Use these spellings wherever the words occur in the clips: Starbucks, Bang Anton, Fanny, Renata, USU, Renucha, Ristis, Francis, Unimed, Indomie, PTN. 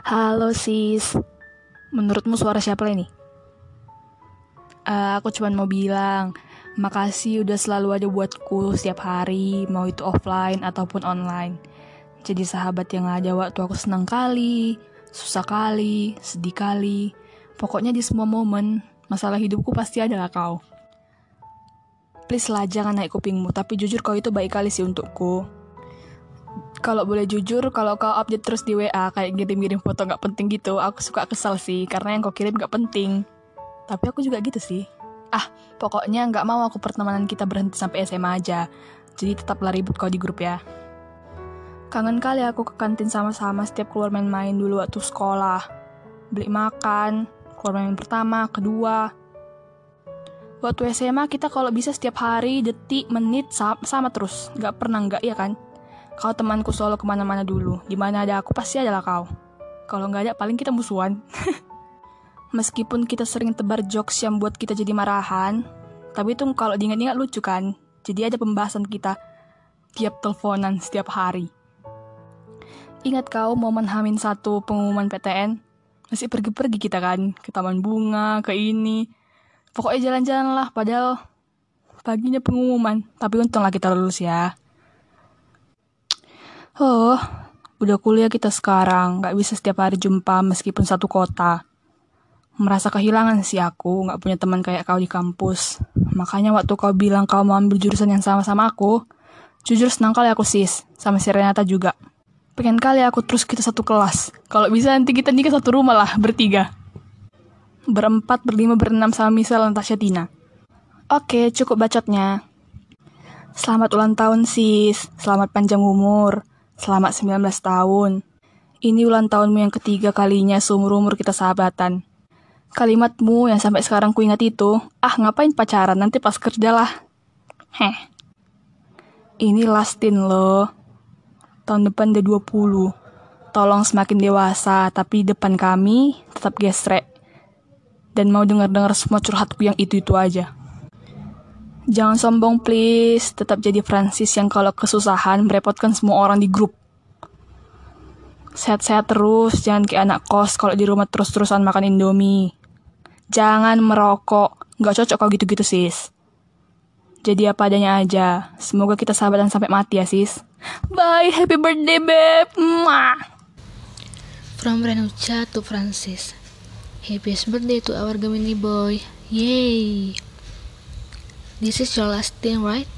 Halo sis, menurutmu suara siapa ini? Aku cuma mau bilang, makasih udah selalu ada buatku setiap hari, mau itu offline ataupun online. Jadi sahabat yang ada waktu aku senang kali, susah kali, sedih kali. Pokoknya di semua momen, masalah hidupku pasti adalah kau. Please lah jangan naik kupingmu, tapi jujur kau itu baik kali sih untukku. Kalau boleh jujur, kalau kau update terus di WA, kayak ngirim-ngirim foto gak penting gitu, aku suka kesal sih, karena yang kau kirim gak penting. Tapi aku juga gitu sih. Pokoknya gak mau aku pertemanan kita berhenti sampai SMA aja. Jadi tetaplah ribut kau di grup ya. Kangen kali aku ke kantin sama-sama setiap keluar main-main dulu waktu sekolah. Beli makan, keluar main pertama, kedua. Waktu SMA kita kalau bisa setiap hari, detik, menit, sama terus. Gak pernah gak, ya kan? Kau temanku selalu kemana-mana dulu. Dimana ada aku pasti adalah kau. Kalau nggak ada paling kita musuhan. Meskipun kita sering tebar jokes yang buat kita jadi marahan, tapi itu kalau diingat-ingat lucu kan. Jadi ada pembahasan kita tiap teleponan setiap hari. Ingat kau momen H-1 pengumuman PTN? Masih pergi-pergi kita kan, ke taman bunga, ke ini. Pokoknya jalan-jalan lah, padahal paginya pengumuman. Tapi untunglah kita lulus ya. Oh, udah kuliah kita sekarang, gak bisa setiap hari jumpa meskipun satu kota. Merasa kehilangan sih aku, gak punya teman kayak kau di kampus. Makanya waktu kau bilang kau mau ambil jurusan yang sama-sama aku, jujur senang kali aku sis, sama si Renata juga. Pengen kali aku terus kita satu kelas, kalau bisa nanti kita nikah satu rumah lah, bertiga. Berempat, berlima, berenam sama Michelle dan Tasya Tina. Oke, cukup bacotnya. Selamat ulang tahun sis, selamat panjang umur. Selamat 19 tahun. Ini ulang tahunmu yang ketiga kalinya seumur-umur kita sahabatan. Kalimatmu yang sampai sekarang ku ingat itu, ngapain pacaran nanti pas kerja lah. Heh. Ini lastin loh. Tahun depan udah 20. Tolong semakin dewasa, tapi depan kami tetap gesrek. Dan mau dengar-dengar semua curhatku yang itu-itu aja. Jangan sombong please, tetap jadi Francis yang kalau kesusahan merepotkan semua orang di grup. Sehat-sehat terus, jangan kayak anak kos kalau di rumah terus-terusan makan Indomie. Jangan merokok, gak cocok kalau gitu-gitu sis. Jadi apa adanya aja, semoga kita sahabatan sampai mati ya sis. Bye, happy birthday babe. From Renucha to Francis. Happy birthday to our Gemini boy. Yay! This is your last thing, right?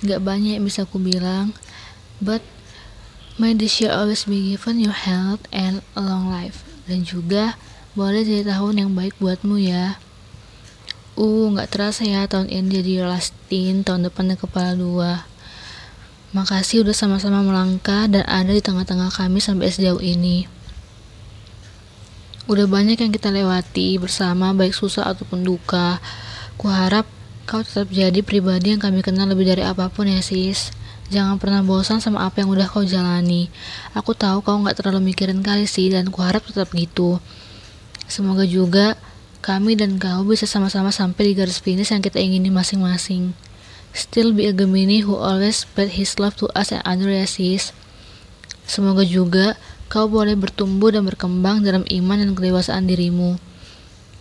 Gak banyak yang bisa aku bilang, but may this year always be given your health and a long life. Dan juga boleh jadi tahun yang baik buatmu ya. Gak terasa ya tahun ini jadi your last thing, tahun depannya kepala dua. Makasih udah sama-sama melangkah dan ada di tengah-tengah kami sampai sejauh ini. Udah banyak yang kita lewati bersama, baik susah ataupun duka. Kuharap kau tetap jadi pribadi yang kami kenal lebih dari apapun ya sis. Jangan pernah bosan sama apa yang udah kau jalani. Aku tahu kau gak terlalu mikirin kali sih, dan kuharap tetap gitu. Semoga juga kami dan kau bisa sama-sama sampai di garis finish yang kita ingini masing-masing. Still be a Gemini who always spread his love to us and others ya sis. Semoga juga kau boleh bertumbuh dan berkembang dalam iman dan kedewasaan dirimu.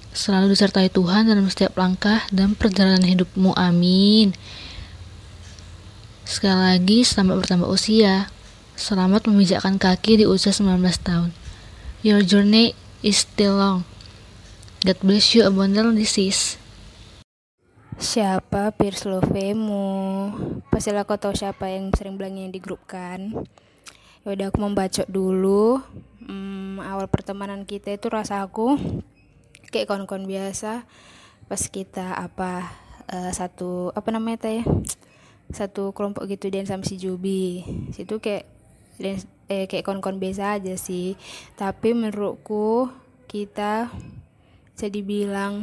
Selalu disertai Tuhan dalam setiap langkah dan perjalanan hidupmu, amin. Sekali lagi, selamat bertambah usia. Selamat memijakkan kaki di usia 19 tahun. Your journey is still long. God bless you abundantly, sis. Siapa Piers Lovemu? Pastilah kau tahu siapa yang sering bilangnya di grup kan. Yaudah aku membacot dulu. Awal pertemanan kita itu rasa aku kayak kawan-kawan biasa pas kita satu kelompok gitu dan sama si Jubi situ kayak kawan-kawan biasa aja sih, tapi menurutku kita bisa dibilang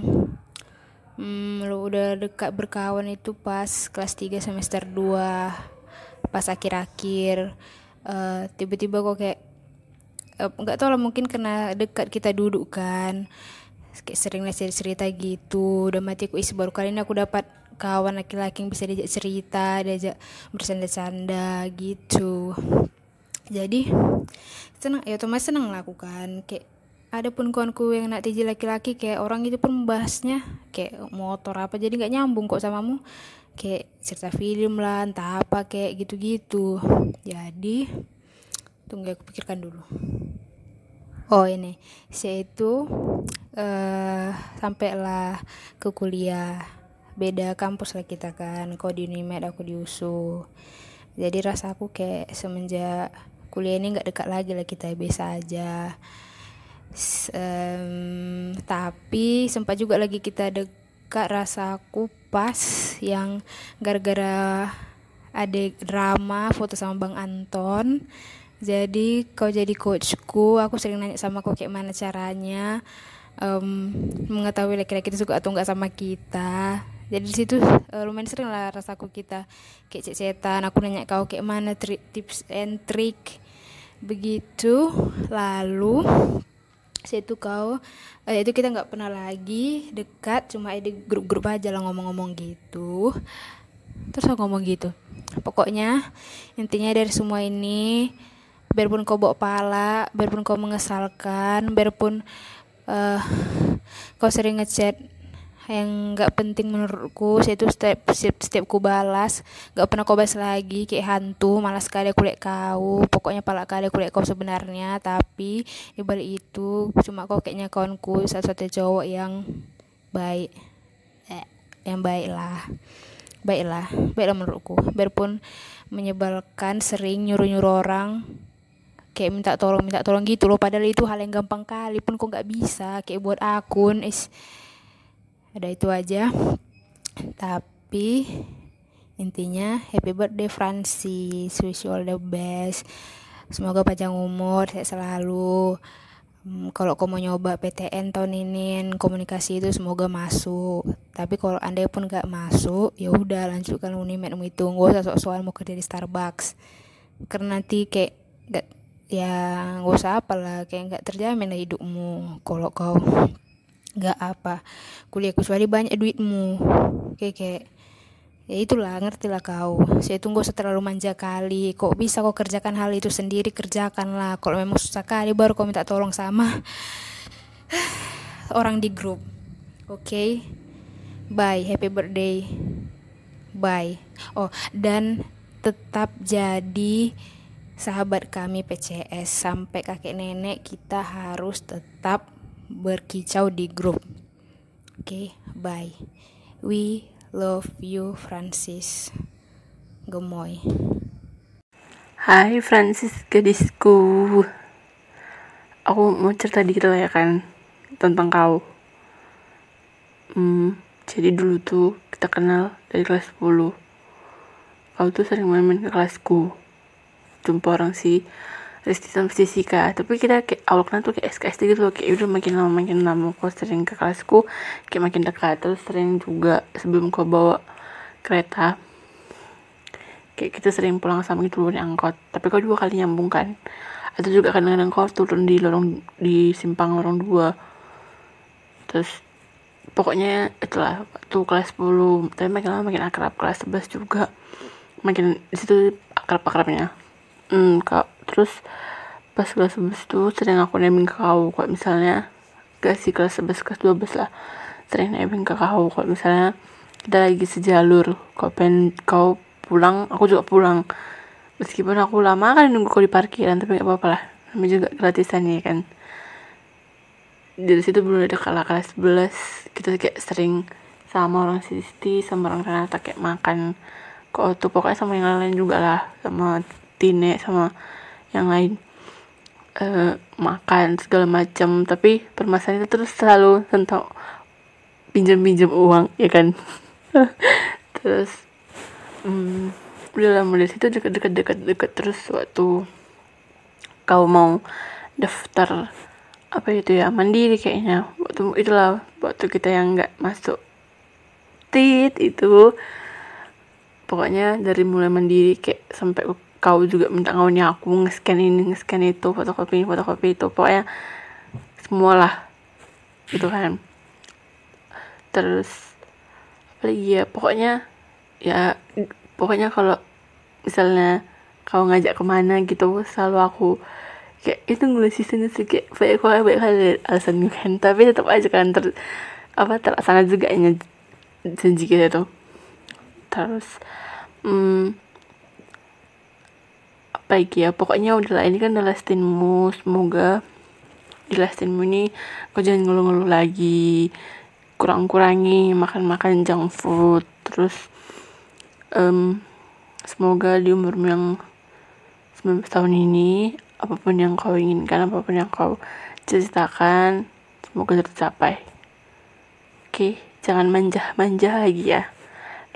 lo udah dekat berkawan itu pas kelas 3 semester 2 pas akhir-akhir tiba-tiba kok kayak nggak tahu lah, mungkin karena dekat kita duduk kan kayak sering cerita gitu. Udah mati kuis, baru kali ini aku dapat kawan laki-laki yang bisa diajak cerita, diajak bersanda-sanda gitu. Jadi seneng ya, Thomas seneng lakukan. Kayak ada pun kawanku yang nak tiji laki-laki, kayak orang itu pun membahasnya kayak motor apa, jadi nggak nyambung kok samamu, kayak cerita film lah, entah apa kayak gitu-gitu. Jadi tunggu aku pikirkan dulu. Oh ini, saya itu sampailah ke kuliah, beda kampus lah kita kan, kau di Unimed aku di USU. Jadi rasa aku kayak semenjak kuliah ini gak dekat lagi lah kita, biasa aja. Tapi sempat juga lagi kita dekat rasa aku pas yang gara-gara ada drama foto sama Bang Anton. Jadi kau jadi coachku, aku sering nanya sama kau kayak mana caranya mengetahui laki-laki itu suka atau enggak sama kita. Jadi di situ lumayan sering lah rasaku kita kayak cecetan. Aku nanya kau kayak mana tips and trick begitu. Lalu situ kau itu kita nggak pernah lagi dekat, cuma di grup-grup aja lah ngomong-ngomong gitu. Terus aku ngomong gitu, pokoknya intinya dari semua ini, biarpun kau bawa pala, biarpun kau mengesalkan, biarpun kau sering ngechat yang gak penting menurutku, saya itu setiap ku balas, gak pernah kau balas lagi kayak hantu, malas kada kulit kau, pokoknya pala kada kulit kau sebenarnya. Tapi dibalik itu cuma kau kayaknya kawanku satu-satunya cowok yang baik, yang baiklah menurutku, biarpun menyebalkan, sering nyuruh orang kayak minta tolong gitu loh, padahal itu hal yang gampang kali pun kok nggak bisa kayak buat akun ada itu aja. Tapi intinya happy birthday Francis, wish you all the best, semoga panjang umur sehat selalu. Kalau kau mau nyoba PTN tahun ini komunikasi itu semoga masuk. Tapi kalau andai pun gak masuk, ya udah lanjutkan Unimedmu itu, gak usah sok-sokan mau kerja di Starbucks. Karena nanti kayak gak, ya gak usah apalah, kayak gak terjamin lah hidupmu kalau kau gak apa kuliah kecuali banyak duitmu. Kayak ya itulah, ngertilah kau. Saya tunggu terlalu manja kali. Kok bisa kau kerjakan hal itu sendiri, kerjakanlah. Kalau memang susah kali baru kau minta tolong sama orang di grup. Oke. Bye, happy birthday. Bye. Oh, dan tetap jadi sahabat kami PCS sampai kakek nenek, kita harus tetap berkicau di grup. Oke, bye. We love you Francis. Gemoy. Hai Francis gadisku, aku mau cerita dikit lah ya kan tentang kau. Jadi dulu tuh kita kenal dari kelas 10. Kau tuh sering main-main ke kelasku, jumpa orang si Ristis sama si Sika. Tapi kita kayak awalnya tuh kayak SKSD gitu loh, kayak udah makin lama kau sering ke kelasku, kayak makin dekat. Terus sering juga sebelum kau bawa kereta, kayak kita sering pulang sama gitu loh di angkot. Tapi kau 2 kali nyambung kan. Atau juga kadang-kadang kau turun di lorong, di simpang lorong 2. Terus pokoknya itulah waktu kelas 10. Tapi makin lama makin akrab, kelas 11 juga makin di situ akrab-akrabnya. Kau terus pas kelas 11 tuh sering aku nebeng ke kau, kalau misalnya gak sih kelas 11 kelas 12 lah, sering nebeng ke kau kalau misalnya kita lagi sejalur, kau pulang aku juga pulang, meskipun aku lama kan nunggu kau di parkiran, tapi gak apa-apa lah, namanya juga gratisan ya kan. Dari situ belum ada kelas 11 kita kayak sering sama orang Sisti sama orang Renata kayak makan kau tuh, pokoknya sama yang lain juga lah, sama Tine sama yang lain, makan segala macam. Tapi permasalahan itu terus selalu tentang pinjam uang ya kan. Terus udah lama dari situ dekat terus. Waktu kau mau daftar apa itu ya, mandiri kayaknya, waktu itulah waktu kita yang nggak masuk tit itu, pokoknya dari mulai mandiri kayak sampai kau juga minta ngawinnya aku nge-scan ini, nge-scan itu, fotokopi itu, pokoknya semualah gitu kan. Terus apa lagi ya, pokoknya kalau misalnya kalau ngajak kemana gitu selalu aku kayak itu nulis isinya sih kayak baik-baik alasannya kan, tapi tetap aja kan terlaksana juga ini janji kita gitu. Terus baik ya, pokoknya udahlah, ini kan udah lastinmu, semoga di lastinmu ini kau jangan ngeluh-ngeluh lagi, kurang-kurangi makan-makan junk food, terus semoga di umurmu yang 19 tahun ini apapun yang kau inginkan, apapun yang kau ceritakan semoga tercapai. Oke, jangan manja-manja lagi ya,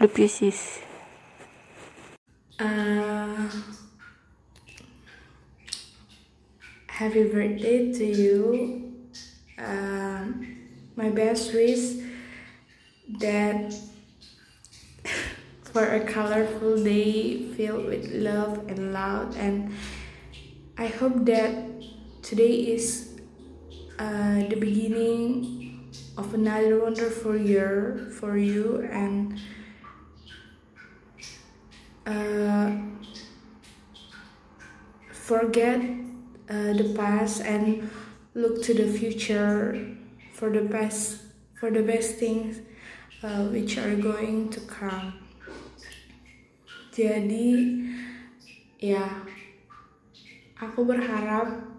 love you sis. Happy birthday to you. My best wish that for a colorful day filled with love and love, and I hope that today is the beginning of another wonderful year for you, and forget the past and look to the future for the best things which are going to come. Jadi ya aku berharap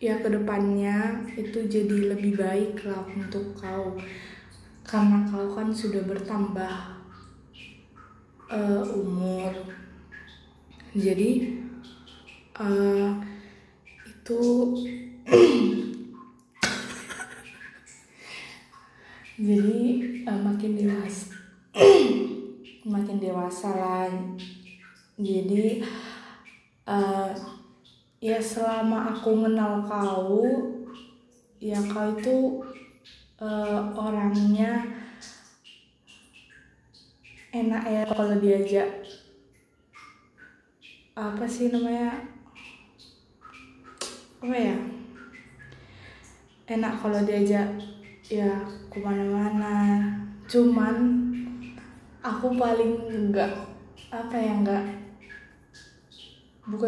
ya kedepannya itu jadi lebih baik lah untuk kau, karena kau kan sudah bertambah umur. Jadi itu jadi makin dewasa lah. Jadi ya selama aku mengenal kau, ya kau itu orangnya enak ya kalau diajak enak kalau diajak ya kemana-mana. Cuman aku paling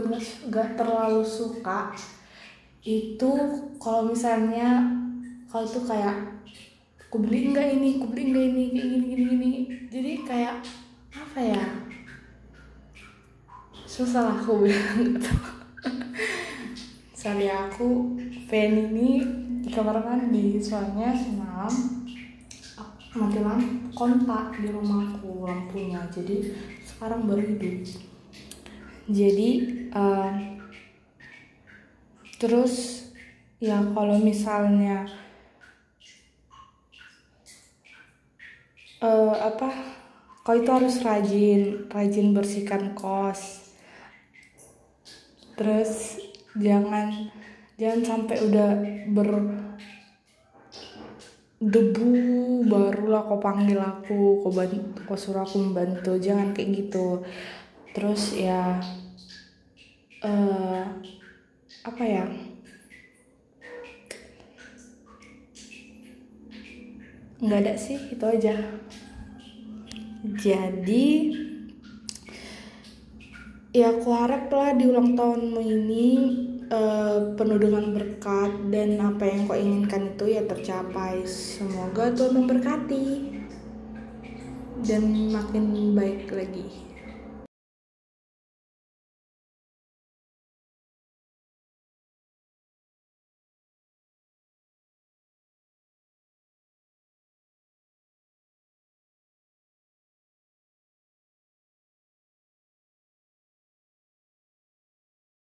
nggak terlalu suka itu kalau misalnya kalau tuh kayak ku beli nggak ini gini. Jadi kayak susah lah aku bilang gitu. Sorry, aku Fanny ini di kamar mandi, soalnya semalam mati lampu kontak di rumahku lampunya, jadi sekarang baru hidup. Jadi terus ya kalau misalnya kau itu harus rajin bersihkan kos, terus jangan sampai udah berdebu barulah kau panggil aku, kau suruh aku membantu, jangan kayak gitu. Terus ya nggak ada sih, itu aja. Jadi ya aku haraplah di ulang tahunmu ini penuh dengan berkat, dan apa yang kau inginkan itu ya tercapai. Semoga Tuhan memberkati dan makin baik lagi.